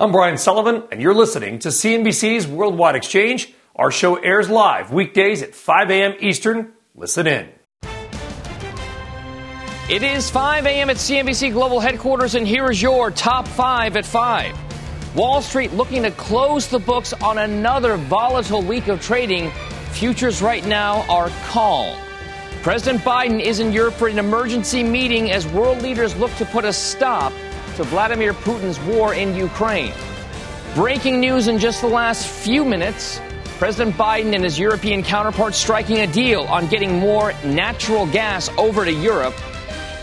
I'm Brian Sullivan, and you're listening to CNBC's Worldwide Exchange. Our show airs live weekdays at 5 a.m. Eastern. Listen in. It is 5 a.m. at CNBC Global Headquarters, and here is your Top 5 at 5. Wall Street looking to close the books on another volatile week of trading. Futures right now are calm. President Biden is in Europe for an emergency meeting as world leaders look to put a stop to Vladimir Putin's war in Ukraine. Breaking news in just the last few minutes, President Biden and his European counterparts striking a deal on getting more natural gas over to Europe.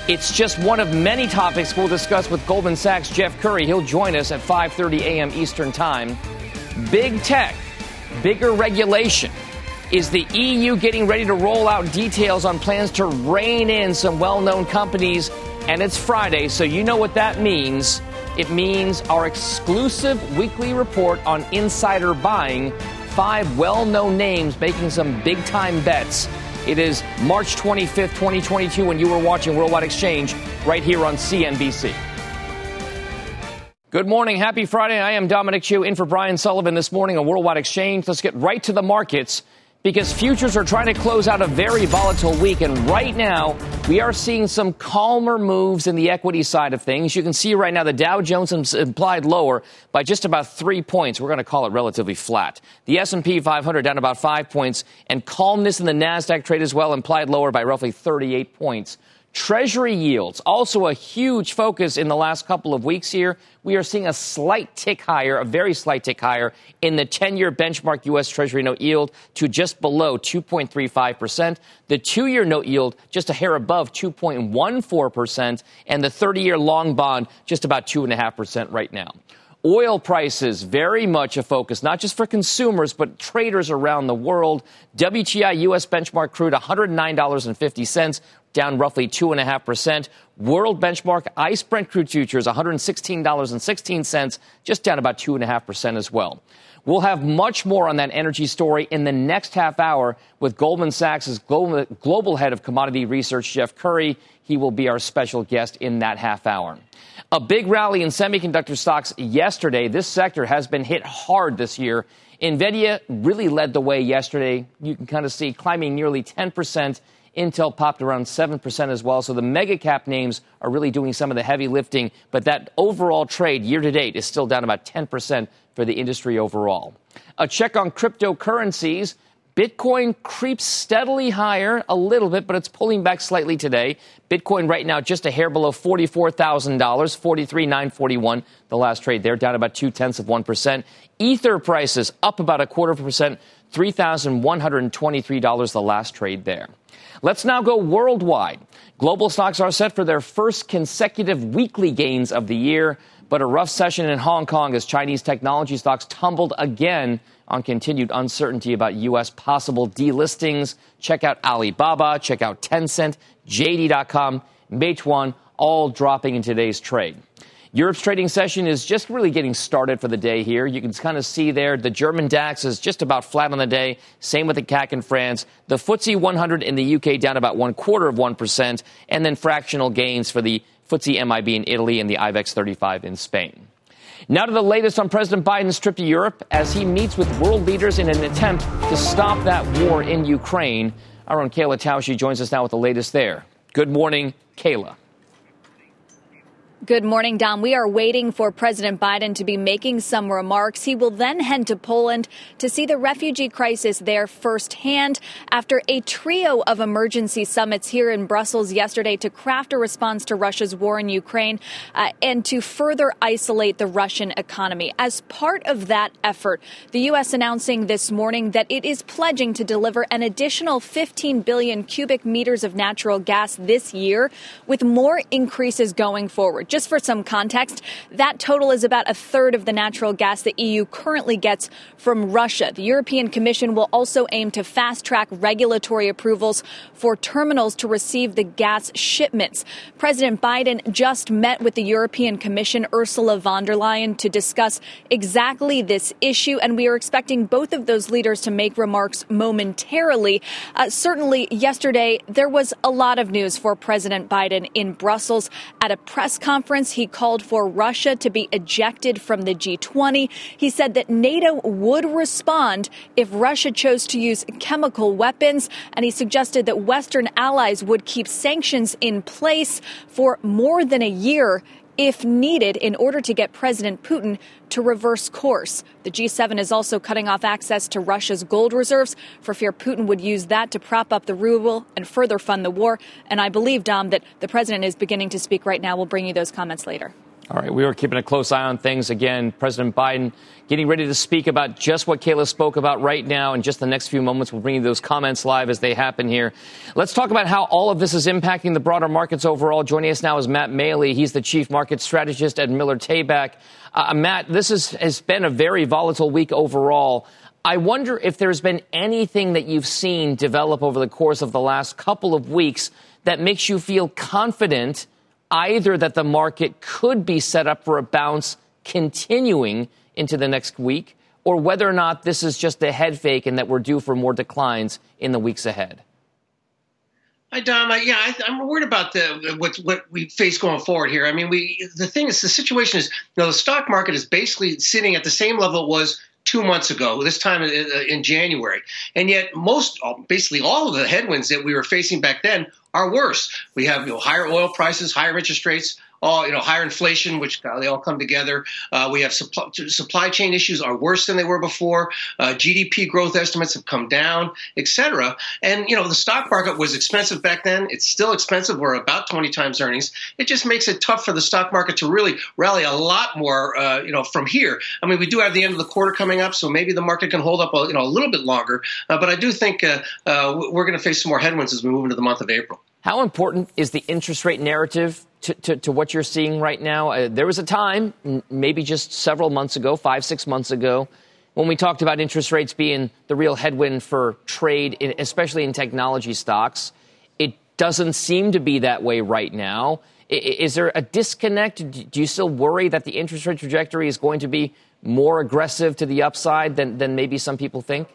It's just one of many topics we'll discuss with Goldman Sachs' Jeff Curry. He'll join us at 5:30 a.m. Eastern Time. Big tech, bigger regulation. Is the EU getting ready to roll out details on plans to rein in some well-known companies? And it's Friday, so you know what that means. It means our exclusive weekly report on insider buying, five well-known names making some big-time bets. It is March 25th, 2022, when you were watching Worldwide Exchange right here on CNBC. Good morning. Happy Friday. I am Dominic Chu in for Brian Sullivan this morning on Worldwide Exchange. Let's get right to the markets, because futures are trying to close out a very volatile week. And right now, we are seeing some calmer moves in the equity side of things. You can see right now the Dow Jones is implied lower by just about 3 points. We're going to call it relatively flat. The S&P 500 down about 5 points. And calmness in the Nasdaq trade as well, implied lower by roughly 38 points. Treasury yields, also a huge focus in the last couple of weeks here. We are seeing a slight tick higher, a very slight tick higher in the 10-year benchmark U.S. Treasury note yield to just below 2.35%. The 2-year note yield just a hair above 2.14%. And the 30-year long bond just about 2.5% right now. Oil prices, very much a focus, not just for consumers, but traders around the world. WTI U.S. benchmark crude $109.50. down roughly 2.5%. World benchmark ICE Brent crude futures, $116.16, just down about 2.5% as well. We'll have much more on that energy story in the next half hour with Goldman Sachs' global head of commodity research, Jeff Curry. He will be our special guest in that half hour. A big rally in semiconductor stocks yesterday. This sector has been hit hard this year. Nvidia really led the way yesterday. You can kind of see climbing nearly 10%. Intel popped around 7% as well. So the mega cap names are really doing some of the heavy lifting. But that overall trade year to date is still down about 10% for the industry overall. A check on cryptocurrencies. Bitcoin creeps steadily higher a little bit, but it's pulling back slightly today. Bitcoin right now just a hair below $44,000, $43,941, the last trade there, down about 0.2%. Ether prices up about 0.25%, $3,123, the last trade there. Let's now go worldwide. Global stocks are set for their first consecutive weekly gains of the year, but a rough session in Hong Kong as Chinese technology stocks tumbled again on continued uncertainty about U.S. possible delistings. Check out Alibaba, check out Tencent, JD.com, Meituan, all dropping in today's trade. Europe's trading session is just really getting started for the day here. You can kind of see there the German DAX is just about flat on the day. Same with the CAC in France. The FTSE 100 in the UK down about 0.25%. And then fractional gains for the FTSE MIB in Italy and the IBEX 35 in Spain. Now to the latest on President Biden's trip to Europe as he meets with world leaders in an attempt to stop that war in Ukraine. Our own Kayla Tausche joins us now with the latest there. Good morning, Kayla. Good morning, Dom. We are waiting for President Biden to be making some remarks. He will then head to Poland to see the refugee crisis there firsthand after a trio of emergency summits here in Brussels yesterday to craft a response to Russia's war in Ukraine and to further isolate the Russian economy. As part of that effort, the U.S. announcing this morning that it is pledging to deliver an additional 15 billion cubic meters of natural gas this year, with more increases going forward. Just for some context, that total is about a third of the natural gas the EU currently gets from Russia. The European Commission will also aim to fast-track regulatory approvals for terminals to receive the gas shipments. President Biden just met with the European Commission, Ursula von der Leyen, to discuss exactly this issue, and we are expecting both of those leaders to make remarks momentarily. Certainly, yesterday, there was a lot of news for President Biden in Brussels. At a press conference, he called for Russia to be ejected from the G20. He said that NATO would respond if Russia chose to use chemical weapons, and he suggested that Western allies would keep sanctions in place for more than a year if needed, in order to get President Putin to reverse course. The G7 is also cutting off access to Russia's gold reserves for fear Putin would use that to prop up the ruble and further fund the war. And I believe, Dom, that the president is beginning to speak right now. We'll bring you those comments later. All right. We were keeping a close eye on things. Again, President Biden getting ready to speak about just what Kayla spoke about right now. In just the next few moments, we'll bring you those comments live as they happen here. Let's talk about how all of this is impacting the broader markets overall. Joining us now is Matt Maley. He's the chief market strategist at Miller Tabak. Matt, this has been a very volatile week overall. I wonder if there's been anything that you've seen develop over the course of the last couple of weeks that makes you feel confident either that the market could be set up for a bounce continuing into the next week, or whether or not this is just a head fake and that we're due for more declines in the weeks ahead. Hi, Dom. I'm worried about what we face going forward here. I mean, the situation is, the stock market is basically sitting at the same level it was 2 months ago, this time in January. And yet basically all of the headwinds that we were facing back then are worse. We have higher oil prices, higher interest rates, higher inflation, which they all come together. We have supply chain issues are worse than they were before. GDP growth estimates have come down, et cetera. And, the stock market was expensive back then. It's still expensive. We're about 20 times earnings. It just makes it tough for the stock market to really rally a lot more, from here. I mean, we do have the end of the quarter coming up, so maybe the market can hold up a little bit longer. But I do think we're going to face some more headwinds as we move into the month of April. How important is the interest rate narrative to what you're seeing right now? There was a time, maybe just several months ago, 5-6 months ago, when we talked about interest rates being the real headwind for trade, especially in technology stocks. It doesn't seem to be that way right now. Is there a disconnect? Do you still worry that the interest rate trajectory is going to be more aggressive to the upside than maybe some people think?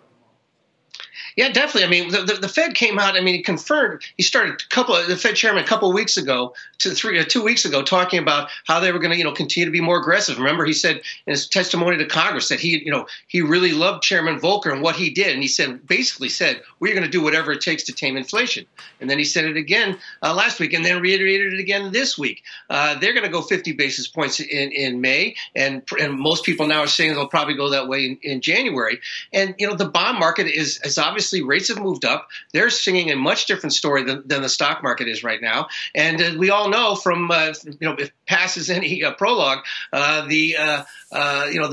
Yeah, definitely. I mean, the Fed came out. I mean, he confirmed. He started the Fed chairman a couple of weeks ago, 2 weeks ago, talking about how they were going to, continue to be more aggressive. Remember, he said in his testimony to Congress that he really loved Chairman Volcker and what he did, and he said we're going to do whatever it takes to tame inflation. And then he said it again last week, and then reiterated it again this week. They're going to go 50 basis points in May, and most people now are saying they'll probably go that way in January. And the bond market is obviously. Obviously, rates have moved up. They're singing a much different story than the stock market is right now. And we all know from, if passes any prologue, the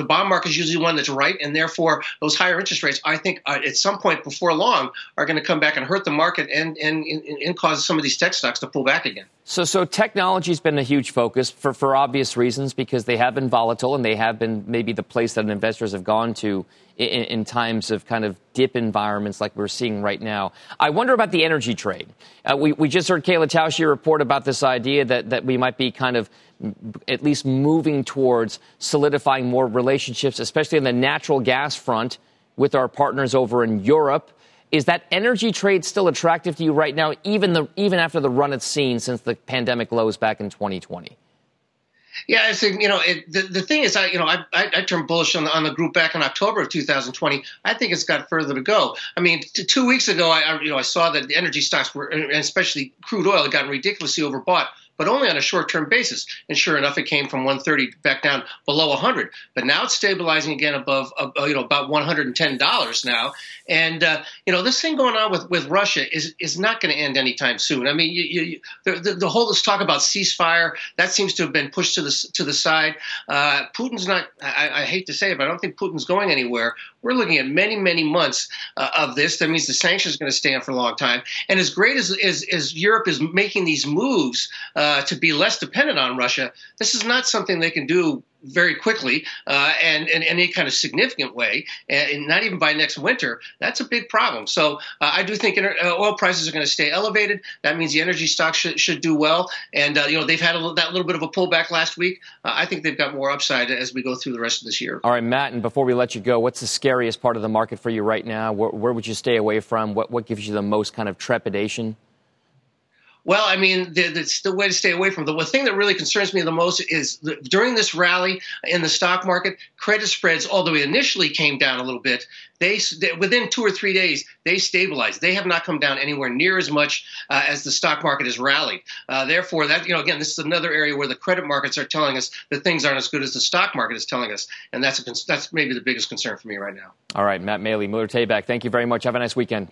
bond market is usually one that's right. And therefore, those higher interest rates, I think at some point before long, are going to come back and hurt the market and cause some of these tech stocks to pull back again. So technology has been a huge focus for obvious reasons, because they have been volatile and they have been maybe the place that investors have gone to in times of kind of dip environments like we're seeing right now. I wonder about the energy trade. We just heard Kayla Tausche report about this idea that we might be kind of at least moving towards solidifying more relationships, especially in the natural gas front with our partners over in Europe. Is that energy trade still attractive to you right now, even after the run it's seen since the pandemic lows back in 2020? Yeah, I think, the thing is, I turned bullish on the group back in October of 2020. I think it's got further to go. I mean, 2 weeks ago, I saw that the energy stocks were, and especially crude oil, had gotten ridiculously overbought, but only on a short-term basis. And sure enough, it came from 130 back down below 100. But now it's stabilizing again above, about $110 now. And, this thing going on with Russia is not going to end anytime soon. I mean, the whole this talk about ceasefire, that seems to have been pushed to the side. Putin's not, I hate to say it, but I don't think Putin's going anywhere. We're looking at many, many months of this. That means the sanctions are going to stand for a long time. And as great as Europe is making these moves to be less dependent on Russia, this is not something they can do very quickly and in any kind of significant way, and not even by next winter. That's a big problem. So I do think oil prices are going to stay elevated. That means the energy stocks should do well. And, they've had that little bit of a pullback last week. I think they've got more upside as we go through the rest of this year. All right, Matt, and before we let you go, what's the scariest part of the market for you right now? Where would you stay away from? What gives you the most kind of trepidation? Well, I mean, that's the way to stay away from. The thing that really concerns me the most is during this rally in the stock market, credit spreads, although it initially came down a little bit, they within 2 or 3 days, they stabilized. They have not come down anywhere near as much as the stock market has rallied. Therefore, that again, this is another area where the credit markets are telling us that things aren't as good as the stock market is telling us. And that's maybe the biggest concern for me right now. All right, Matt Maley, Miller Tabak, thank you very much. Have a nice weekend.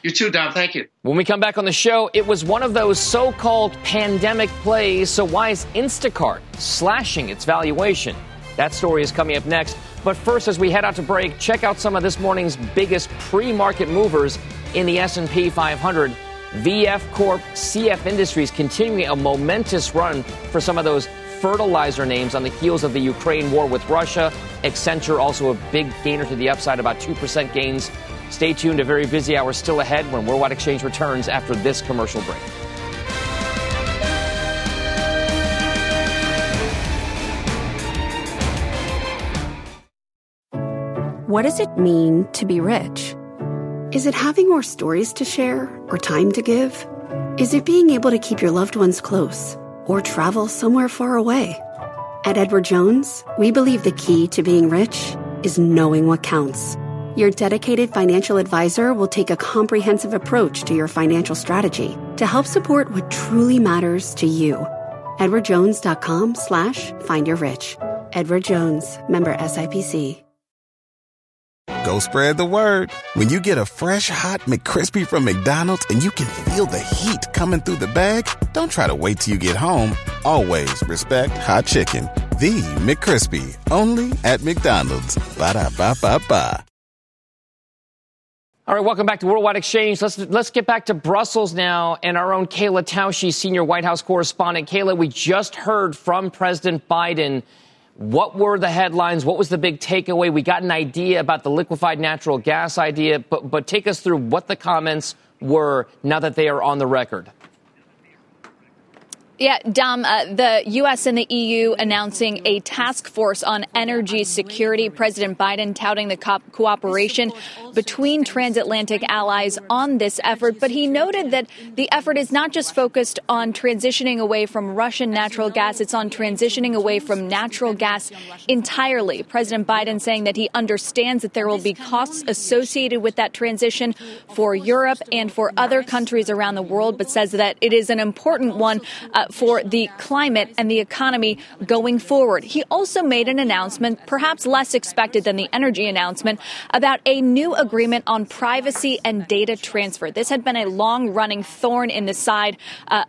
You too, Dom. Thank you. When we come back on the show, it was one of those so-called pandemic plays. So why is Instacart slashing its valuation? That story is coming up next. But first, as we head out to break, check out some of this morning's biggest pre-market movers in the S&P 500. VF Corp, CF Industries continuing a momentous run for some of those fertilizer names on the heels of the Ukraine war with Russia. Accenture also a big gainer to the upside, about 2% gains. Stay tuned, a very busy hour still ahead when Worldwide Exchange returns after this commercial break. What does it mean to be rich? Is it having more stories to share or time to give? Is it being able to keep your loved ones close or travel somewhere far away? At Edward Jones, we believe the key to being rich is knowing what counts. Your dedicated financial advisor will take a comprehensive approach to your financial strategy to help support what truly matters to you. EdwardJones.com/findyourrich. Edward Jones, member SIPC. Go spread the word. When you get a fresh, hot McCrispy from McDonald's and you can feel the heat coming through the bag, don't try to wait till you get home. Always respect hot chicken. The McCrispy, only at McDonald's. Ba-da-ba-ba-ba. All right, welcome back to Worldwide Exchange. Let's get back to Brussels now and our own Kayla Tausche, senior White House correspondent. Kayla, we just heard from President Biden. What were the headlines? What was the big takeaway? We got an idea about the liquefied natural gas idea, but take us through what the comments were now that they are on the record. Yeah, Dom, the U.S. and the EU announcing a task force on energy security. President Biden touting the cooperation between transatlantic allies on this effort. But he noted that the effort is not just focused on transitioning away from Russian natural gas. It's on transitioning away from natural gas entirely. President Biden saying that he understands that there will be costs associated with that transition for Europe and for other countries around the world, but says that it is an important one for the climate and the economy going forward. He also made an announcement, perhaps less expected than the energy announcement, about a new agreement on privacy and data transfer. This had been a long-running thorn in the side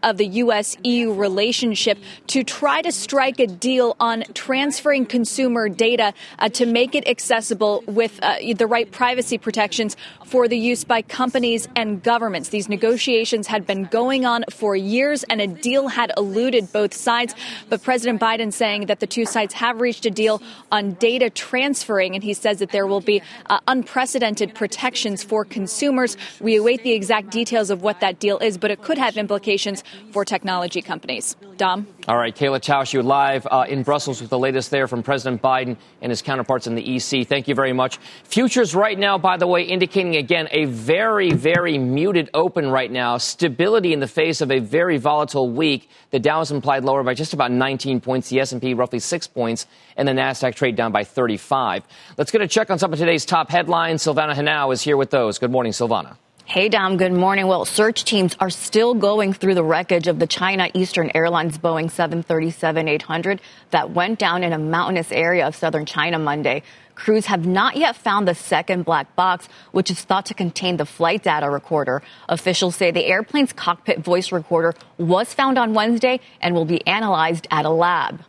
of the U.S.-EU relationship to try to strike a deal on transferring consumer data to make it accessible with the right privacy protections for the use by companies and governments. These negotiations had been going on for years, and a deal had eluded both sides, but President Biden saying that the two sides have reached a deal on data transferring, and he says that there will be unprecedented protections for consumers. We await the exact details of what that deal is, but it could have implications for technology companies. Dom? All right, Kayla Tausche, live in Brussels with the latest there from President Biden and his counterparts in the EC. Thank you very much. Futures right now, by the way, indicating again a very, very muted open right now. Stability in the face of a very volatile week. The Dow is implied lower by just about 19 points, the S&P roughly 6 points, and the Nasdaq trade down by 35. Let's get a check on some of today's top headlines. Silvana Henao is here with those. Good morning, Silvana. Hey, Dom. Good morning. Well, search teams are still going through the wreckage of the China Eastern Airlines Boeing 737-800 that went down in a mountainous area of southern China Monday. Crews have not yet found the second black box, which is thought to contain the flight data recorder. Officials say the airplane's cockpit voice recorder was found on Wednesday and will be analyzed at a lab.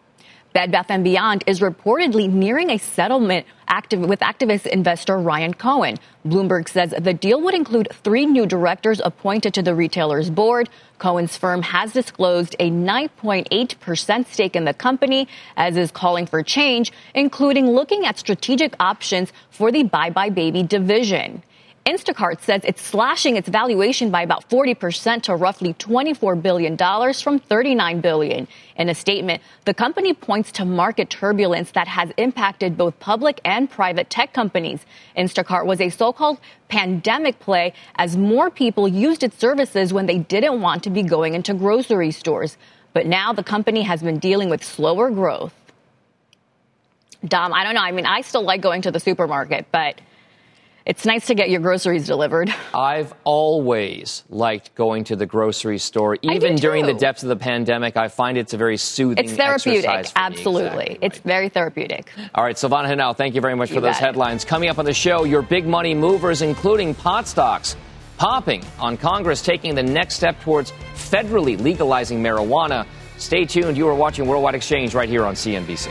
Bed Bath & Beyond is reportedly nearing a settlement with activist investor Ryan Cohen. Bloomberg says the deal would include 3 new directors appointed to the retailer's board. Cohen's firm has disclosed a 9.8% stake in the company, as is calling for change, including looking at strategic options for the Bye Bye Baby division. Instacart says it's slashing its valuation by about 40% to roughly $24 billion from $39 billion. In a statement, the company points to market turbulence that has impacted both public and private tech companies. Instacart was a so-called pandemic play as more people used its services when they didn't want to be going into grocery stores. But now the company has been dealing with slower growth. Dom, I don't know. I mean, I still like going to the supermarket, but it's nice to get your groceries delivered. I've always liked going to the grocery store. Even during the depths of the pandemic, I find it's a very soothing exercise for me. It's therapeutic, absolutely. Exactly right. It's very therapeutic. All right, Silvana Henao, thank you very much for those headlines. Coming up on the show, your big money movers, including pot stocks, popping on Congress taking the next step towards federally legalizing marijuana. Stay tuned. You are watching Worldwide Exchange right here on CNBC.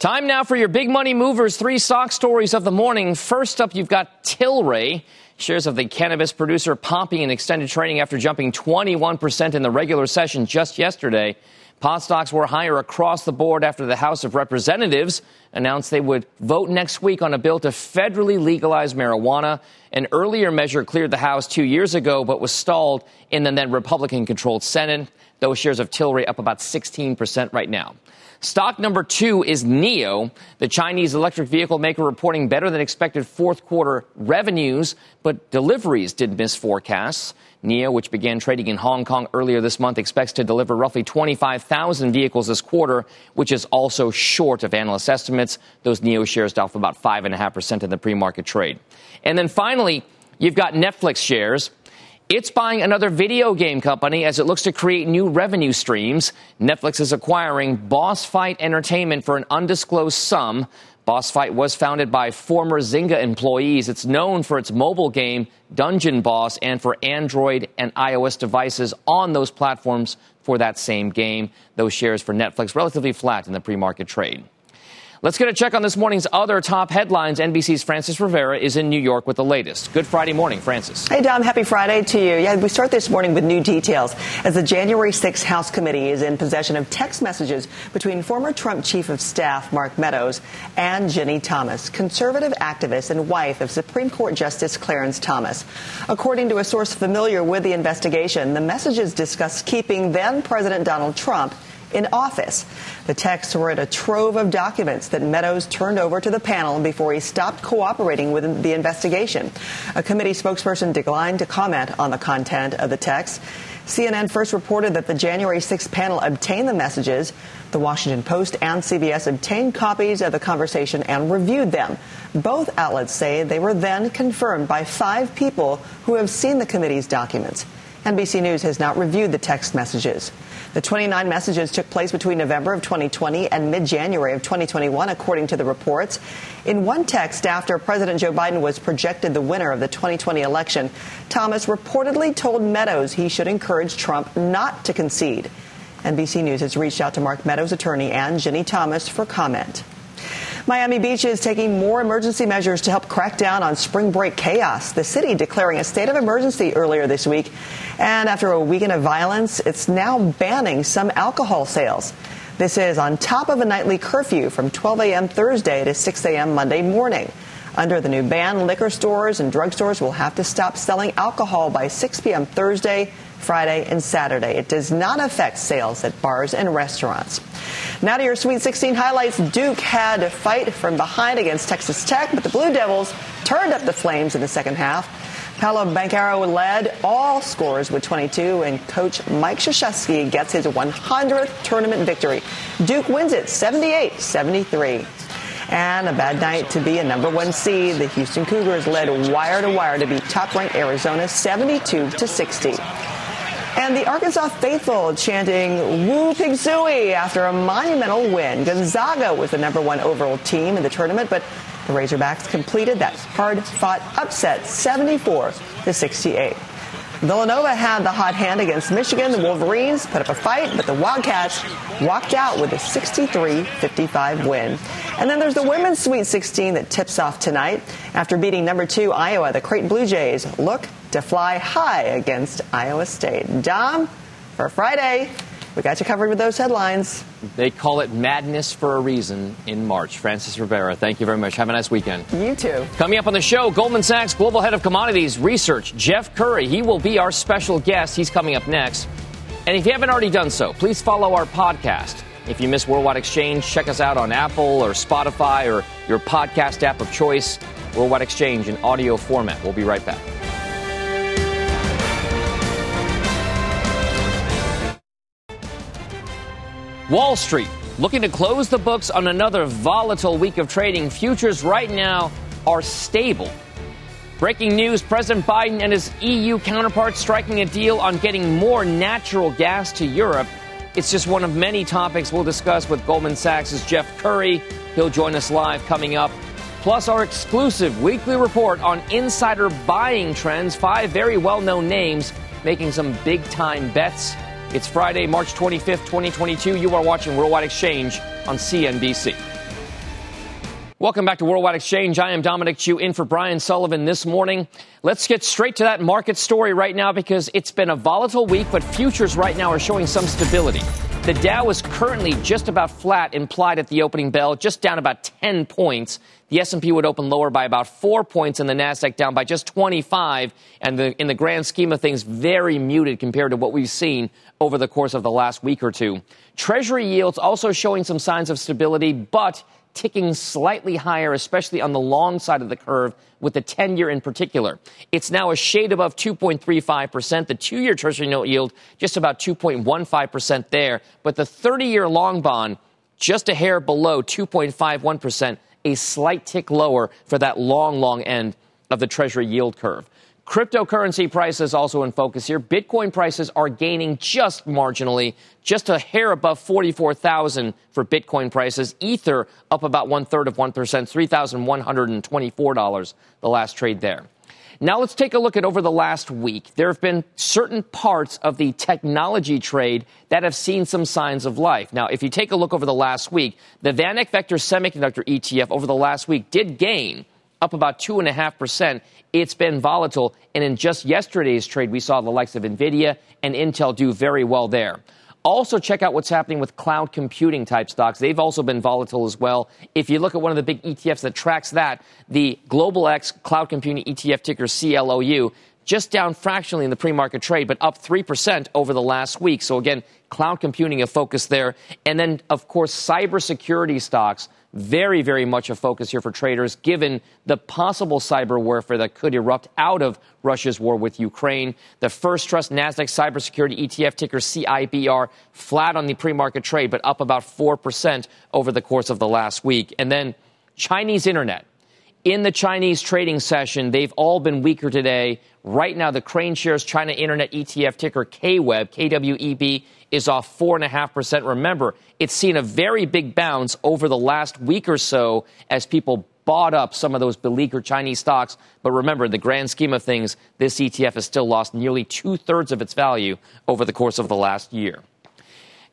Time now for your big money movers. 3 stock stories of the morning. First up, you've got Tilray. Shares of the cannabis producer popping in extended trading after jumping 21% in the regular session just yesterday. Pot stocks were higher across the board after the House of Representatives announced they would vote next week on a bill to federally legalize marijuana. An earlier measure cleared the House 2 years ago, but was stalled in the then Republican-controlled Senate. Those shares of Tilray up about 16% right now. Stock number 2 is NIO, the Chinese electric vehicle maker reporting better than expected fourth quarter revenues, but deliveries did miss forecasts. NIO, which began trading in Hong Kong earlier this month, expects to deliver roughly 25,000 vehicles this quarter, which is also short of analyst estimates. Those NIO shares down about 5.5% in the pre-market trade. And then finally, you've got Netflix shares. It's buying another video game company as it looks to create new revenue streams. Netflix is acquiring Boss Fight Entertainment for an undisclosed sum. Boss Fight was founded by former Zynga employees. It's known for its mobile game, Dungeon Boss, and for Android and iOS devices on those platforms for that same game. Those shares for Netflix relatively flat in the pre-market trade. Let's get a check on this morning's other top headlines. NBC's Francis Rivera is in New York with the latest. Good Friday morning, Francis. Hey, Dom. Happy Friday to you. Yeah, we start this morning with new details as the January 6th House Committee is in possession of text messages between former Trump Chief of Staff Mark Meadows and Ginny Thomas, conservative activist and wife of Supreme Court Justice Clarence Thomas. According to a source familiar with the investigation, the messages discussed keeping then-President Donald Trump in office. The texts were in a trove of documents that Meadows turned over to the panel before he stopped cooperating with the investigation. A committee spokesperson declined to comment on the content of the text. CNN first reported that the January 6th panel obtained the messages. The Washington Post and CBS obtained copies of the conversation and reviewed them. Both outlets say they were then confirmed by 5 people who have seen the committee's documents. NBC News has not reviewed the text messages. The 29 messages took place between November of 2020 and mid-January of 2021, according to the reports. In one text after President Joe Biden was projected the winner of the 2020 election, Thomas reportedly told Meadows he should encourage Trump not to concede. NBC News has reached out to Mark Meadows' attorney and Ginny Thomas for comment. Miami Beach is taking more emergency measures to help crack down on spring break chaos. The city declaring a state of emergency earlier this week. And after a weekend of violence, it's now banning some alcohol sales. This is on top of a nightly curfew from 12 a.m. Thursday to 6 a.m. Monday morning. Under the new ban, liquor stores and drugstores will have to stop selling alcohol by 6 p.m. Thursday, Friday, and Saturday. It does not affect sales at bars and restaurants. Now to your Sweet 16 highlights. Duke had to fight from behind against Texas Tech, but the Blue Devils turned up the flames in the second half. Paolo Banchero led all scorers with 22, and coach Mike Krzyzewski gets his 100th tournament victory. Duke wins it 78-73. And a bad night to be a number one seed. The Houston Cougars led wire-to-wire to beat top-ranked Arizona 72-60. And the Arkansas faithful chanting "Woo Pig Suey" after a monumental win. Gonzaga was the number one overall team in the tournament, but the Razorbacks completed that hard-fought upset 74-68. Villanova had the hot hand against Michigan. The Wolverines put up a fight, but the Wildcats walked out with a 63-55 win. And then there's the women's Sweet 16 that tips off tonight. After beating number 2 Iowa, the Creighton Blue Jays look to fly high against Iowa State. Dom, for Friday, we got you covered with those headlines. They call it madness for a reason in March. Francis Rivera, thank you very much. Have a nice weekend. You too. Coming up on the show, Goldman Sachs Global Head of Commodities Research, Jeff Curry. He will be our special guest. He's coming up next. And if you haven't already done so, please follow our podcast. If you miss Worldwide Exchange, check us out on Apple or Spotify or your podcast app of choice. Worldwide Exchange in audio format. We'll be right back. Wall Street looking to close the books on another volatile week of trading. Futures right now are stable. Breaking news, President Biden and his EU counterparts striking a deal on getting more natural gas to Europe. It's just one of many topics we'll discuss with Goldman Sachs' Jeff Curry. He'll join us live coming up. Plus our exclusive weekly report on insider buying trends. 5 very well-known names making some big-time bets. It's Friday, March 25th, 2022. You are watching Worldwide Exchange on CNBC. Welcome back to Worldwide Exchange. I am Dominic Chu in for Brian Sullivan this morning. Let's get straight to that market story right now because it's been a volatile week, but futures right now are showing some stability. The Dow is currently just about flat, implied at the opening bell, just down about 10 points. The S&P would open lower by about 4 points and the Nasdaq down by just 25. And in the grand scheme of things, very muted compared to what we've seen over the course of the last week or two. Treasury yields also showing some signs of stability, but ticking slightly higher, especially on the long side of the curve with the 10-year in particular. It's now a shade above 2.35%. The 2-year Treasury note yield just about 2.15% there. But the 30-year long bond just a hair below 2.51%. A slight tick lower for that long, long end of the Treasury yield curve. Cryptocurrency prices also in focus here. Bitcoin prices are gaining just marginally, just a hair above 44,000 for Bitcoin prices. Ether up about 1/3 of 1%, $3,124, the last trade there. Now let's take a look at over the last week. There have been certain parts of the technology trade that have seen some signs of life. Now, if you take a look over the last week, the VanEck Vector Semiconductor ETF over the last week did gain up about 2.5%. It's been volatile. And in just yesterday's trade, we saw the likes of Nvidia and Intel do very well there. Also check out what's happening with cloud computing type stocks. They've also been volatile as well. If you look at one of the big ETFs that tracks that, the Global X Cloud Computing ETF ticker CLOU, just down fractionally in the pre-market trade, but up 3% over the last week. So again, cloud computing a focus there. And then, of course, cybersecurity stocks, very, very much a focus here for traders, given the possible cyber warfare that could erupt out of Russia's war with Ukraine. The First Trust Nasdaq cybersecurity ETF ticker CIBR flat on the pre-market trade, but up about 4% over the course of the last week. And then Chinese internet. In the Chinese trading session, they've all been weaker today. Right now, the Crane Shares China Internet ETF ticker KWEB, KWEB, is off 4.5%. Remember, it's seen a very big bounce over the last week or so as people bought up some of those beleaguered Chinese stocks. But remember, in the grand scheme of things, this ETF has still lost nearly 2/3 of its value over the course of the last year.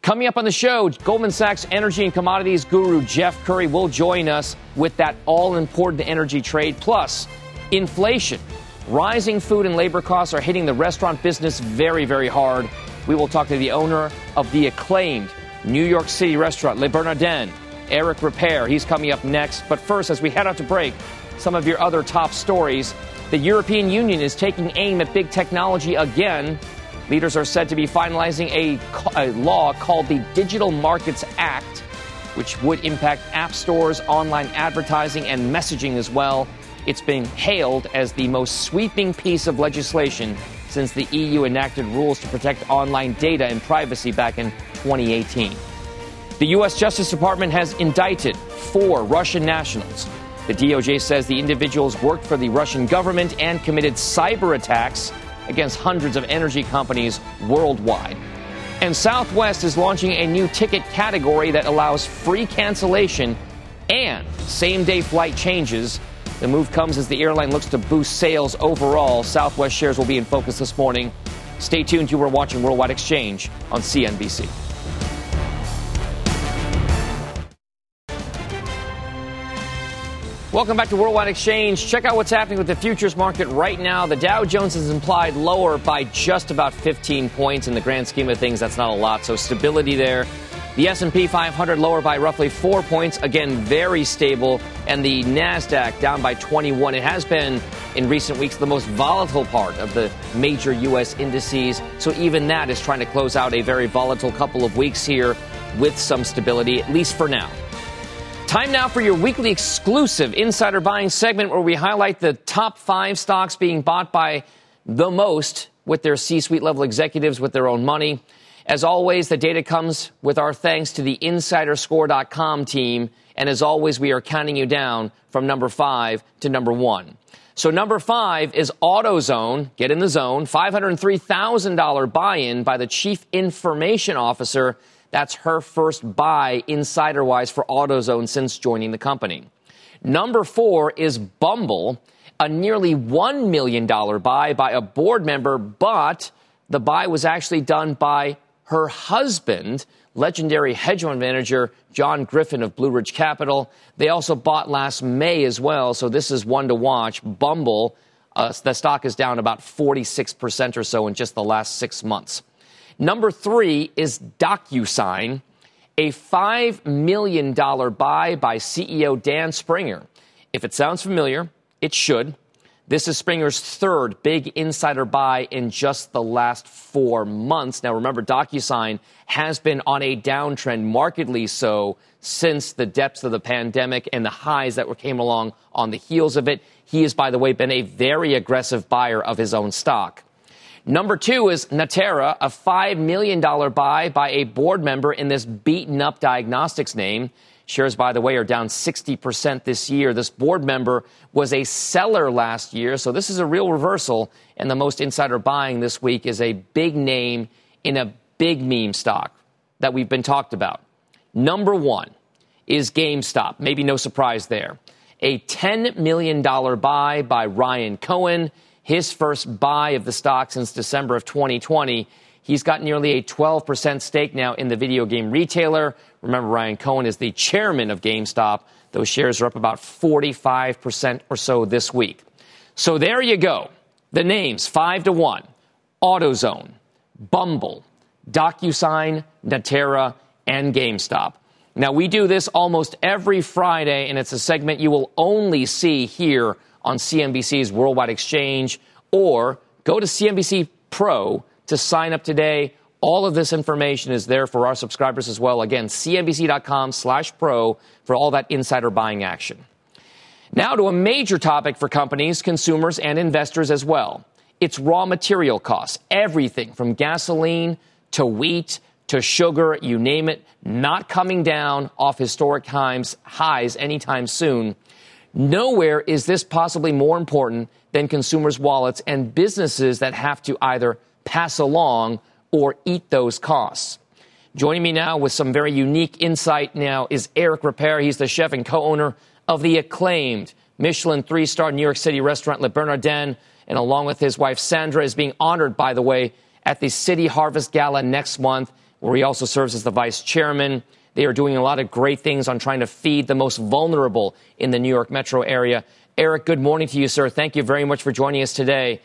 Coming up on the show, Goldman Sachs energy and commodities guru Jeff Curry will join us with that all-important energy trade. Plus, inflation. Rising food and labor costs are hitting the restaurant business very, very hard. We will talk to the owner of the acclaimed New York City restaurant, Le Bernardin, Eric Repair. He's coming up next. But first, as we head out to break, some of your other top stories. The European Union is taking aim at big technology again. Leaders are said to be finalizing a law called the Digital Markets Act, which would impact app stores, online advertising, and messaging as well. It's been hailed as the most sweeping piece of legislation since the EU enacted rules to protect online data and privacy back in 2018. The U.S. Justice Department has indicted 4 Russian nationals. The DOJ says the individuals worked for the Russian government and committed cyber attacks against hundreds of energy companies worldwide. And Southwest is launching a new ticket category that allows free cancellation and same-day flight changes. The move comes as the airline looks to boost sales overall. Southwest shares will be in focus this morning. Stay tuned. You are watching Worldwide Exchange on CNBC. Welcome back to Worldwide Exchange. Check out what's happening with the futures market right now. The Dow Jones is implied lower by just about 15 points. In the grand scheme of things, that's not a lot, so stability there. The S&P 500 lower by roughly 4 points, again, very stable. And the Nasdaq down by 21. It has been, in recent weeks, the most volatile part of the major U.S. indices. So even that is trying to close out a very volatile couple of weeks here with some stability, at least for now. Time now for your weekly exclusive insider buying segment where we highlight the top 5 stocks being bought by the most with their C-suite level executives with their own money. As always, the data comes with our thanks to the InsiderScore.com team. And as always, we are counting you down from number 5 to number 1. So number 5 is AutoZone. Get in the zone. $503,000 buy-in by the chief information officer. That's her first buy insider-wise for AutoZone since joining the company. Number 4 is Bumble, a nearly $1 million buy by a board member, but the buy was actually done by her husband, legendary hedge fund manager John Griffin of Blue Ridge Capital. They also bought last May as well, so this is one to watch. Bumble, the stock is down about 46% or so in just the last 6 months. Number 3 is DocuSign, a $5 million buy by CEO Dan Springer. If it sounds familiar, it should. This is Springer's third big insider buy in just the last 4 months. Now, remember, DocuSign has been on a downtrend, markedly so, since the depths of the pandemic and the highs that came along on the heels of it. He has, by the way, been a very aggressive buyer of his own stock. Number 2 is Natera, a $5 million buy by a board member in this beaten-up diagnostics name. Shares, by the way, are down 60% this year. This board member was a seller last year, so this is a real reversal. And the most insider buying this week is a big name in a big meme stock that we've been talked about. Number 1 is GameStop. Maybe no surprise there. A $10 million buy by Ryan Cohen, his first buy of the stock since December of 2020. He's got nearly a 12% stake now in the video game retailer. Remember, Ryan Cohen is the chairman of GameStop. Those shares are up about 45% or so this week. So there you go. The names, 5 to 1. AutoZone, Bumble, DocuSign, Natera, and GameStop. Now, we do this almost every Friday, and it's a segment you will only see here on CNBC's Worldwide Exchange, or go to CNBC Pro to sign up today. All of this information is there for our subscribers as well. Again, CNBC.com/pro for all that insider buying action. Now to a major topic for companies, consumers, and investors as well. It's raw material costs. Everything from gasoline to wheat to sugar, you name it, not coming down off historic highs anytime soon. Nowhere is this possibly more important than consumers' wallets and businesses that have to either pass along or eat those costs. Joining me now with some very unique insight now is Eric Repair. He's the chef and co-owner of the acclaimed Michelin 3-star New York City restaurant Le Bernardin, and along with his wife Sandra is being honored, by the way, at the City Harvest Gala next month. where he also serves as the vice chairman. They are doing a lot of great things on trying to feed the most vulnerable in the New York metro area. Eric, good morning to you, sir. Thank you very much for joining us today.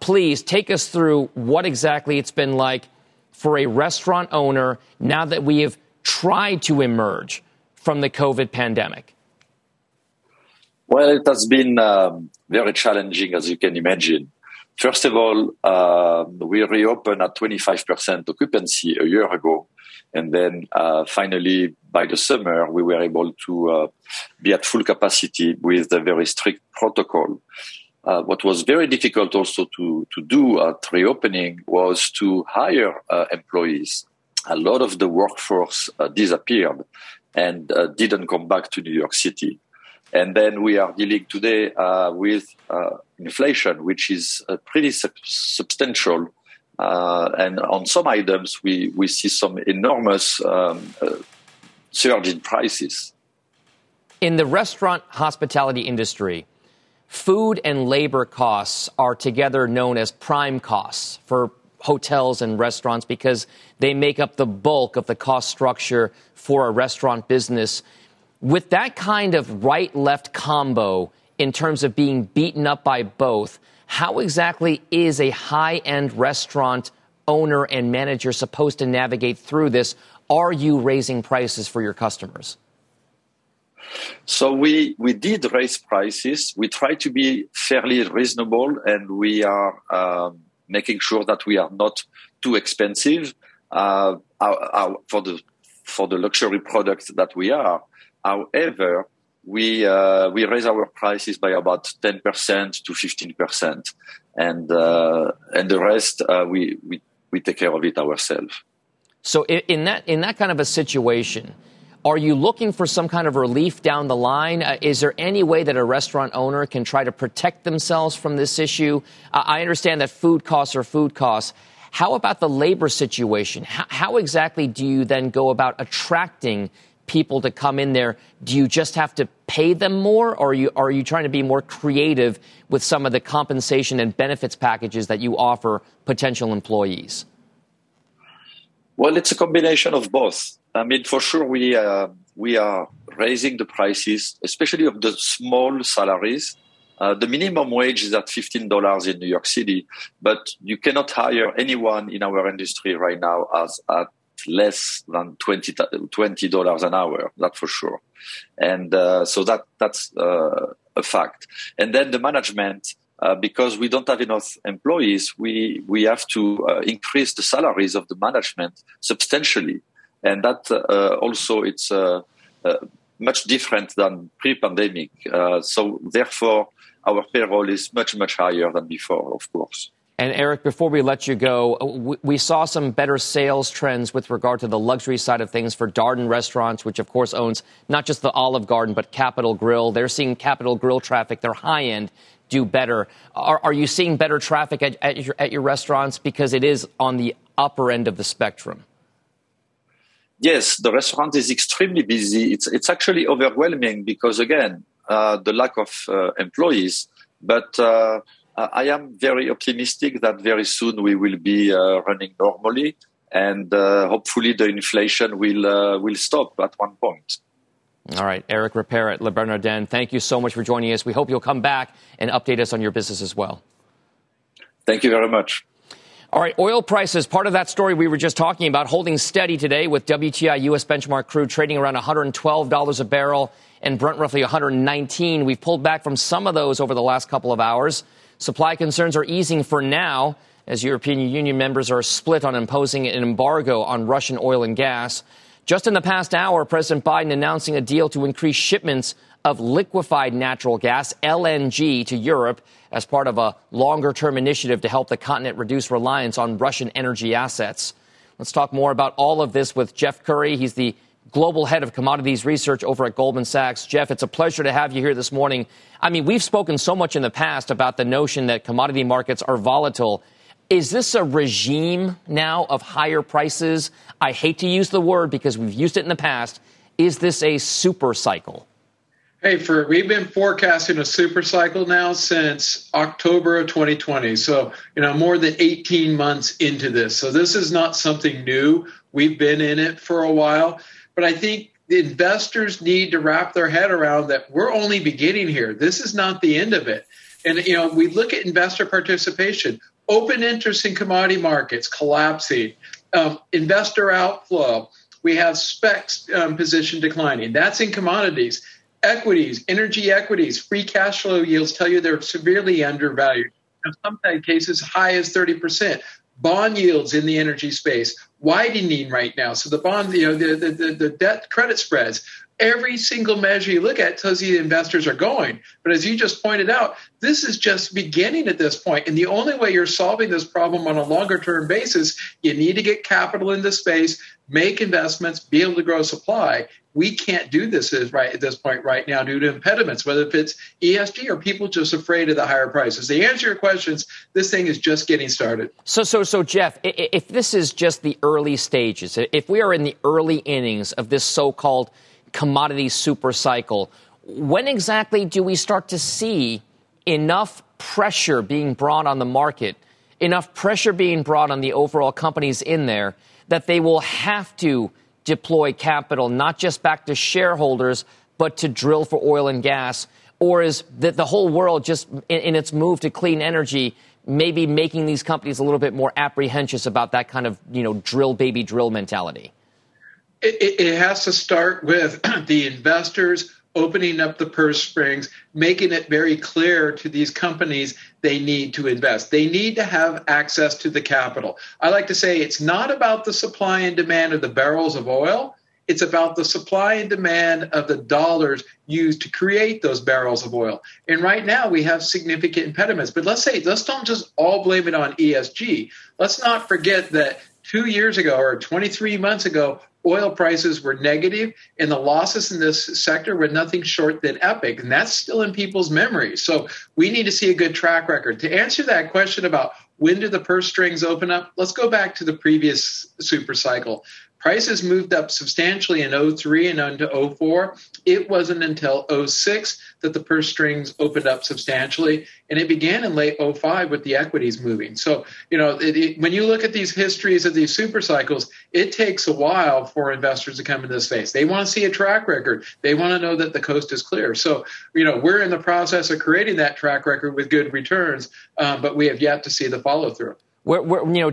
Please take us through what exactly it's been like for a restaurant owner now that we have tried to emerge from the COVID pandemic. Well, it has been very challenging, as you can imagine. First of all, we reopened at 25% occupancy a year ago. And then finally, by the summer, we were able to be at full capacity with a very strict protocol. What was very difficult also to do at reopening was to hire employees. A lot of the workforce disappeared and didn't come back to New York City. And then we are dealing today with inflation, which is pretty substantial. And on some items, we see some enormous surge in prices. In the restaurant hospitality industry, food and labor costs are together known as prime costs for hotels and restaurants because they make up the bulk of the cost structure for a restaurant business. With that kind of right-left combo in terms of being beaten up by both, how exactly is a high-end restaurant owner and manager supposed to navigate through this? Are you raising prices for your customers? So we did raise prices. We try to be fairly reasonable, and we are making sure that we are not too expensive for the luxury products that we are. However, we raise our prices by about 10% to 15%, and the rest we take care of it ourselves. So in that kind of a situation, are you looking for some kind of relief down the line? Is there any way that a restaurant owner can try to protect themselves from this issue? I understand that food costs are food costs. How about the labor situation? How exactly do you then go about attracting people to come in there? Do you just have to pay them more, or are you trying to be more creative with some of the compensation and benefits packages that you offer potential employees? Well, it's a combination of both. I mean, for sure, we are raising the prices, especially of the small salaries. The minimum wage is at $15 in New York City, but you cannot hire anyone in our industry right now as at less than $20 an hour, that's for sure. And so that's a fact. And then the management, because we don't have enough employees, we have to increase the salaries of the management substantially. And that also it's much different than pre-pandemic. So therefore, our payroll is much higher than before, of course. And Eric, before we let you go, we saw some better sales trends with regard to the luxury side of things for Darden Restaurants, which, of course, owns not just the Olive Garden, but Capital Grill. They're seeing Capital Grill traffic, their high end, do better. Are you seeing better traffic at your restaurants? Because it is on the upper end of the spectrum. Yes, the restaurant is extremely busy. It's actually overwhelming because, again, the lack of employees. But I am very optimistic that very soon we will be running normally, and hopefully the inflation will stop at one point. All right, Eric Repair at Le Bernardin, thank you so much for joining us. We hope you'll come back and update us on your business as well. Thank you very much. All right, oil prices, part of that story we were just talking about, holding steady today with WTI U.S. benchmark crude trading around $112 a barrel and Brent roughly $119. We've pulled back from some of those over the last couple of hours. Supply concerns are easing for now as European Union members are split on imposing an embargo on Russian oil and gas. Just in the past hour, President Biden announcing a deal to increase shipments of liquefied natural gas, LNG, to Europe as part of a longer-term initiative to help the continent reduce reliance on Russian energy assets. Let's talk more about all of this with Jeff Curry. He's the global head of commodities research over at Goldman Sachs. Jeff, it's a pleasure to have you here this morning. I mean, we've spoken so much in the past about the notion that commodity markets are volatile. Is this a regime now of higher prices? I hate to use the word because we've used it in the past. Is this a super cycle? Hey, we've been forecasting a super cycle now since October of 2020. So, more than 18 months into this. So this is not something new. We've been in it for a while. But I think the investors need to wrap their head around that we're only beginning here. This is not the end of it. And, we look at investor participation, open interest in commodity markets collapsing, investor outflow. We have specs position declining. That's in commodities. Equities, energy equities, free cash flow yields tell you they're severely undervalued. In some cases, high as 30%. Bond yields in the energy space widening right now. So the bond, the debt credit spreads. Every single measure you look at tells you the investors are going. But as you just pointed out, this is just beginning at this point. And the only way you're solving this problem on a longer term basis, you need to get capital into space, make investments, be able to grow supply. We can't do this right at this point right now due to impediments, whether if it's ESG or people just afraid of the higher prices. To answer your questions, this thing is just getting started. So Jeff, if this is just the early stages, if we are in the early innings of this so-called commodity super cycle, when exactly do we start to see enough pressure being brought on the market, enough pressure being brought on the overall companies in there that they will have to deploy capital, not just back to shareholders, but to drill for oil and gas? Or is the whole world just in its move to clean energy maybe making these companies a little bit more apprehensive about that kind of, drill baby drill mentality? It has to start with the investors opening up the purse strings, making it very clear to these companies they need to invest. They need to have access to the capital. I like to say it's not about the supply and demand of the barrels of oil. It's about the supply and demand of the dollars used to create those barrels of oil. And right now we have significant impediments. But let's don't just all blame it on ESG. Let's not forget that 2 years ago or 23 months ago, oil prices were negative, and the losses in this sector were nothing short than epic, and that's still in people's memories. So we need to see a good track record. To answer that question about when do the purse strings open up, let's go back to the previous super cycle. Prices moved up substantially in 03 and into 04. It wasn't until 06 that the purse strings opened up substantially, and it began in late 05 with the equities moving. So, when you look at these histories of these super cycles, it takes a while for investors to come into this space. They want to see a track record. They want to know that the coast is clear. So, we're in the process of creating that track record with good returns, but we have yet to see the follow through.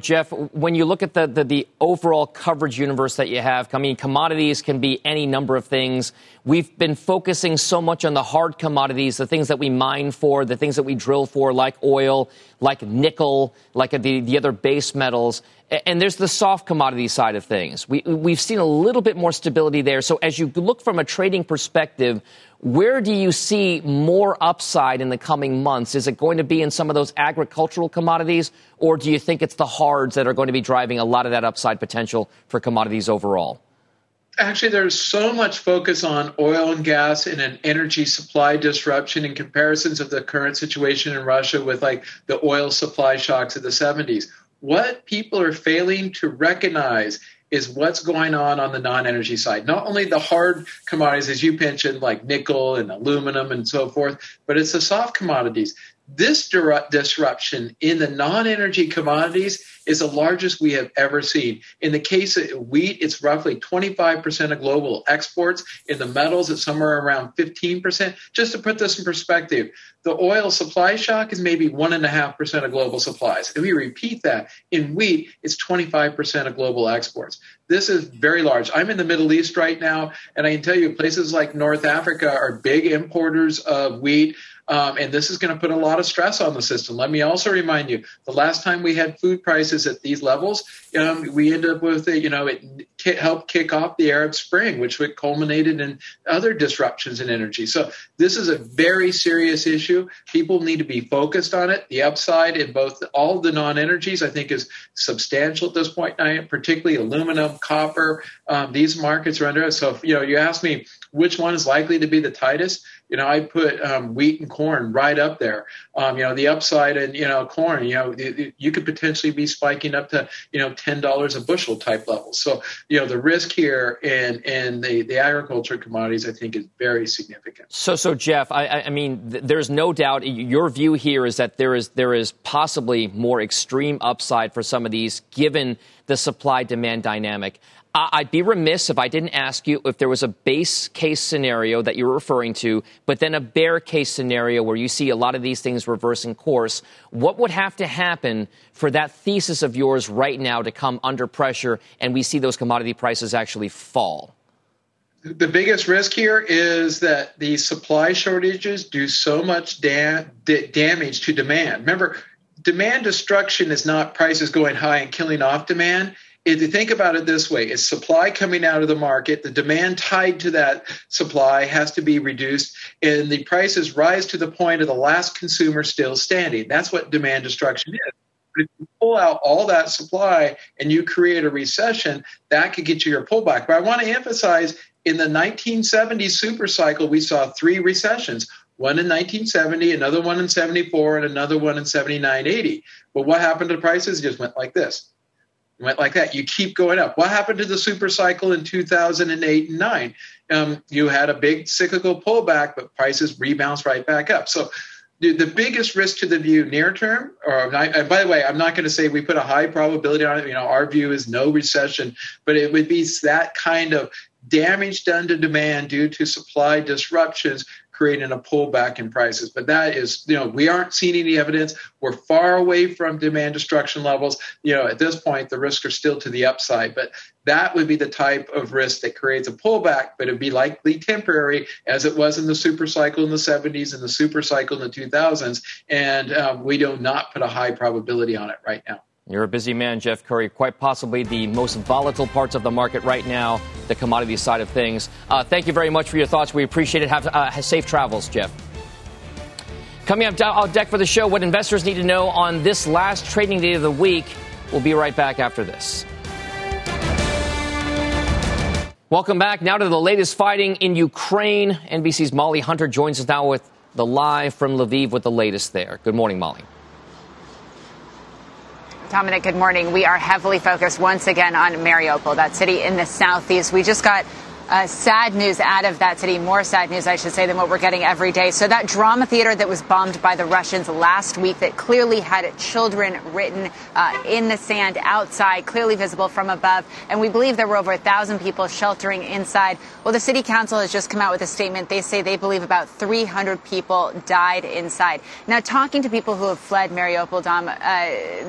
Jeff, when you look at the overall coverage universe that you have, commodities can be any number of things. We've been focusing so much on the hard commodities, the things that we mine for, the things that we drill for, like oil, like nickel, like the other base metals. And there's the soft commodity side of things. We've seen a little bit more stability there. So as you look from a trading perspective, where do you see more upside in the coming months? Is it going to be in some of those agricultural commodities, or do you think it's the hards that are going to be driving a lot of that upside potential for commodities overall? Actually, there's so much focus on oil and gas and an energy supply disruption in comparisons of the current situation in Russia with the oil supply shocks of the 70s. What people are failing to recognize is what's going on the non-energy side. Not only the hard commodities, as you mentioned, like nickel and aluminum and so forth, but it's the soft commodities. This disruption in the non-energy commodities is the largest we have ever seen. In the case of wheat, it's roughly 25% of global exports. In the metals, it's somewhere around 15%. Just to put this in perspective, the oil supply shock is maybe 1.5% of global supplies. And we repeat that. In wheat, it's 25% of global exports. This is very large. I'm in the Middle East right now, and I can tell you places like North Africa are big importers of wheat. And this is going to put a lot of stress on the system. Let me also remind you, the last time we had food prices at these levels, we ended up with, it helped kick off the Arab Spring, which culminated in other disruptions in energy. So this is a very serious issue. People need to be focused on it. The upside in all the non-energies, I think, is substantial at this point, particularly aluminum, copper. These markets are under it. So, you asked me, which one is likely to be the tightest? You know, I put wheat and corn right up there. You know, the upside in, you know, corn, you know, you could potentially be spiking up to, you know, $10 a bushel type levels. So, you know, the risk here in the agriculture commodities, I think, is very significant. So Jeff, I mean, there's no doubt your view here is that there is possibly more extreme upside for some of these, given the supply-demand dynamic. I'd be remiss if I didn't ask you if there was a base case scenario that you were referring to, but then a bear case scenario where you see a lot of these things reversing course. What would have to happen for that thesis of yours right now to come under pressure and we see those commodity prices actually fall? The biggest risk here is that the supply shortages do so much damage to demand. Remember, demand destruction is not prices going high and killing off demand. If you think about it this way, it's supply coming out of the market. The demand tied to that supply has to be reduced, and the prices rise to the point of the last consumer still standing. That's what demand destruction is. But if you pull out all that supply and you create a recession, that could get you your pullback. But I want to emphasize, in the 1970 super cycle, we saw three recessions. One in 1970, another one in 74, and another one in 79, 80. But what happened to prices? It just went like this. It went like that. You keep going up. What happened to the super cycle in 2008 and 9? You had a big cyclical pullback, but prices rebounced right back up. So the biggest risk to the view near term, and by the way, I'm not going to say we put a high probability on it. You know, our view is no recession, but it would be that kind of damage done to demand due to supply disruptions creating a pullback in prices. But that is, you know, we aren't seeing any evidence. We're far away from demand destruction levels. You know, at this point, the risks are still to the upside. But that would be the type of risk that creates a pullback, but it'd be likely temporary, as it was in the super cycle in the 70s and the super cycle in the 2000s. And we do not put a high probability on it right now. You're a busy man, Jeff Curry. Quite possibly the most volatile parts of the market right now, the commodity side of things. Thank you very much for your thoughts. We appreciate it. Have safe travels, Jeff. Coming up on deck for the show, what investors need to know on this last trading day of the week. We'll be right back after this. Welcome back now to the latest fighting in Ukraine. NBC's Molly Hunter joins us now with the live from Lviv with the latest there. Good morning, Molly. Dominic, good morning. We are heavily focused once again on Mariupol, that city in the southeast. We just got sad news out of that city, more sad news, I should say, than what we're getting every day. So that drama theater that was bombed by the Russians last week that clearly had children written in the sand outside, clearly visible from above. And we believe there were over 1,000 people sheltering inside. Well, the city council has just come out with a statement. They say they believe about 300 people died inside. Now, talking to people who have fled Mariupol, Dom,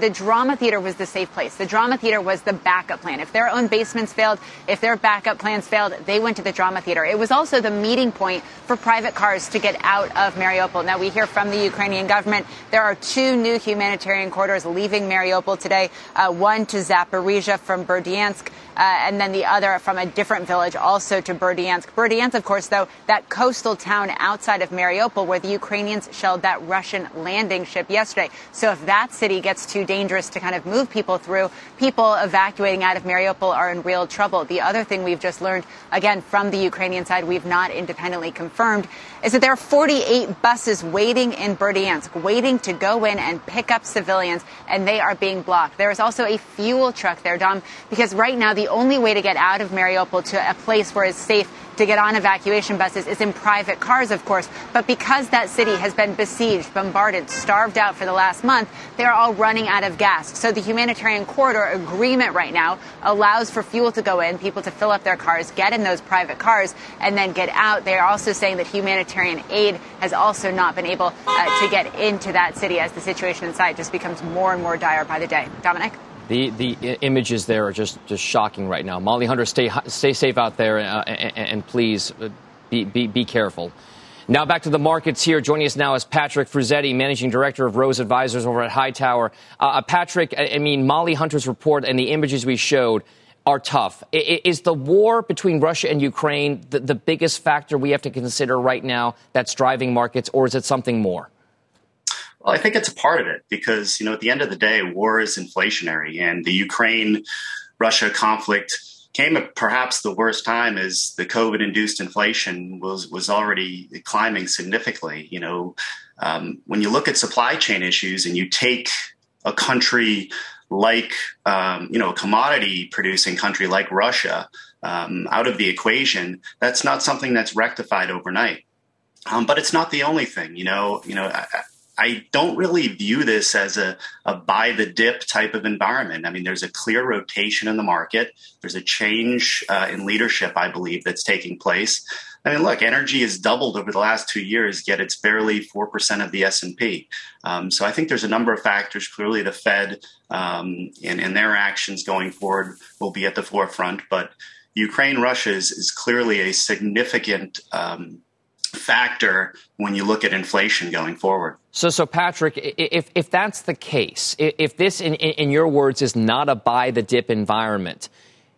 the drama theater was the safe place. The drama theater was the backup plan. If their own basements failed, if their backup plans failed, they went to the drama theater. It was also the meeting point for private cars to get out of Mariupol. Now, we hear from the Ukrainian government there are two new humanitarian corridors leaving Mariupol today, one to Zaporizhia from Berdyansk, and then the other from a different village also to Berdyansk. Berdyansk, of course, though, that coastal town outside of Mariupol where the Ukrainians shelled that Russian landing ship yesterday. So if that city gets too dangerous to kind of move people through, people evacuating out of Mariupol are in real trouble. The other thing we've just learned, again, from the Ukrainian side, we've not independently confirmed, is that there are 48 buses waiting in Berdyansk, waiting to go in and pick up civilians, and they are being blocked. There is also a fuel truck there, Dom, because right now the only way to get out of Mariupol to a place where it's safe to get on evacuation buses is in private cars, of course. But because that city has been besieged, bombarded, starved out for the last month, they are all running out of gas. So the humanitarian corridor agreement right now allows for fuel to go in, people to fill up their cars, get in those private cars, and then get out. They are also saying that humanitarian aid has also not been able to get into that city as the situation inside just becomes more and more dire by the day. Dominic? The images there are just shocking right now. Molly Hunter, stay safe out there, and please be careful. Now back to the markets here. Joining us now is Patrick Fruzzetti, Managing Director of Rose Advisors over at Hightower. Patrick, I mean, Molly Hunter's report and the images we showed are tough. Is the war between Russia and Ukraine the biggest factor we have to consider right now that's driving markets, or is it something more? Well, I think it's a part of it because, you know, at the end of the day, war is inflationary, and the Ukraine-Russia conflict came at perhaps the worst time, as the COVID-induced inflation was already climbing significantly. You know, when you look at supply chain issues and you take a country like, a commodity-producing country like Russia out of the equation, that's not something that's rectified overnight. But it's not the only thing. You know, I don't really view this as a buy the dip type of environment. I mean, there's a clear rotation in the market. There's a change in leadership, I believe, that's taking place. I mean, look, energy has doubled over the last 2 years, yet it's barely 4% of the S&P. So I think there's a number of factors. Clearly, the Fed and their actions going forward will be at the forefront. But Ukraine, Russia is clearly a significant factor when you look at inflation going forward. So Patrick, if that's the case, if this, in your words, is not a buy the dip environment,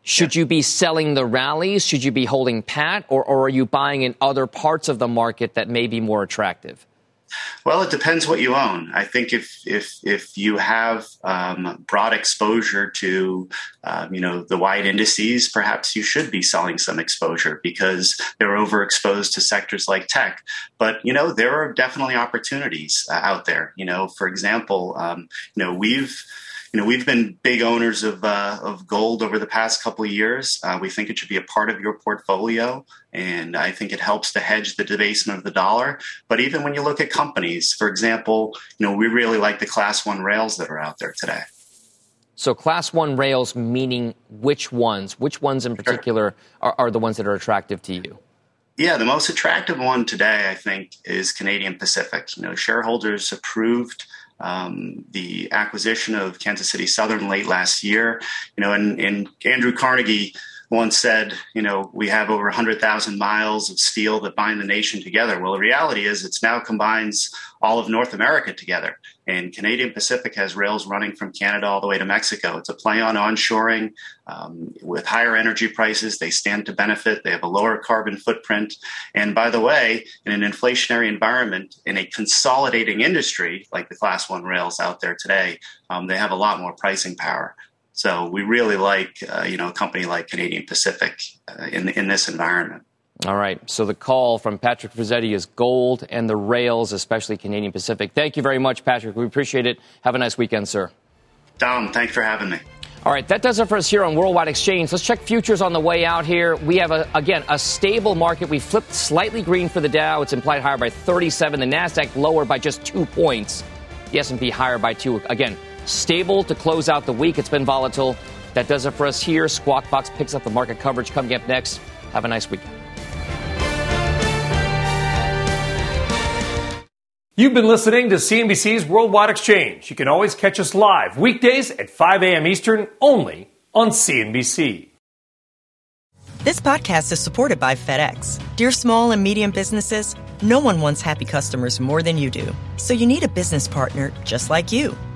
should you be selling the rallies? Should you be holding pat, or are you buying in other parts of the market that may be more attractive? Well, it depends what you own. I think if you have broad exposure to, the wide indices, perhaps you should be selling some exposure because they're overexposed to sectors like tech. But, you know, there are definitely opportunities out there. You know, for example, we've been big owners of gold over the past couple of years. We think it should be a part of your portfolio, and I think it helps to hedge the debasement of the dollar. But even when you look at companies, for example, we really like the Class 1 rails that are out there today. So Class 1 rails, meaning which ones? Which ones in particular are the ones that are attractive to you? Yeah, the most attractive one today, I think, is Canadian Pacific. You know, shareholders approved the acquisition of Kansas City Southern late last year. You know, and Andrew Carnegie once said, you know, we have over 100,000 miles of steel that bind the nation together. Well, the reality is it's now combines all of North America together. And Canadian Pacific has rails running from Canada all the way to Mexico. It's a play on onshoring. With higher energy prices, they stand to benefit. They have a lower carbon footprint. And by the way, in an inflationary environment, in a consolidating industry like the Class 1 rails out there today, they have a lot more pricing power. So we really like, a company like Canadian Pacific in this environment. All right. So the call from Patrick Frizzetti is gold and the rails, especially Canadian Pacific. Thank you very much, Patrick. We appreciate it. Have a nice weekend, sir. Dom, thanks for having me. All right. That does it for us here on Worldwide Exchange. Let's check futures on the way out here. We have, a stable market. We flipped slightly green for the Dow. It's implied higher by 37. The Nasdaq lower by just 2 points. The S&P higher by 2. Again, stable to close out the week. It's been volatile. That does it for us here. Squawk Box picks up the market coverage coming up next. Have a nice weekend. You've been listening to CNBC's Worldwide Exchange. You can always catch us live weekdays at 5 a.m. Eastern only on CNBC. This podcast is supported by FedEx. Dear small and medium businesses, no one wants happy customers more than you do. So you need a business partner just like you.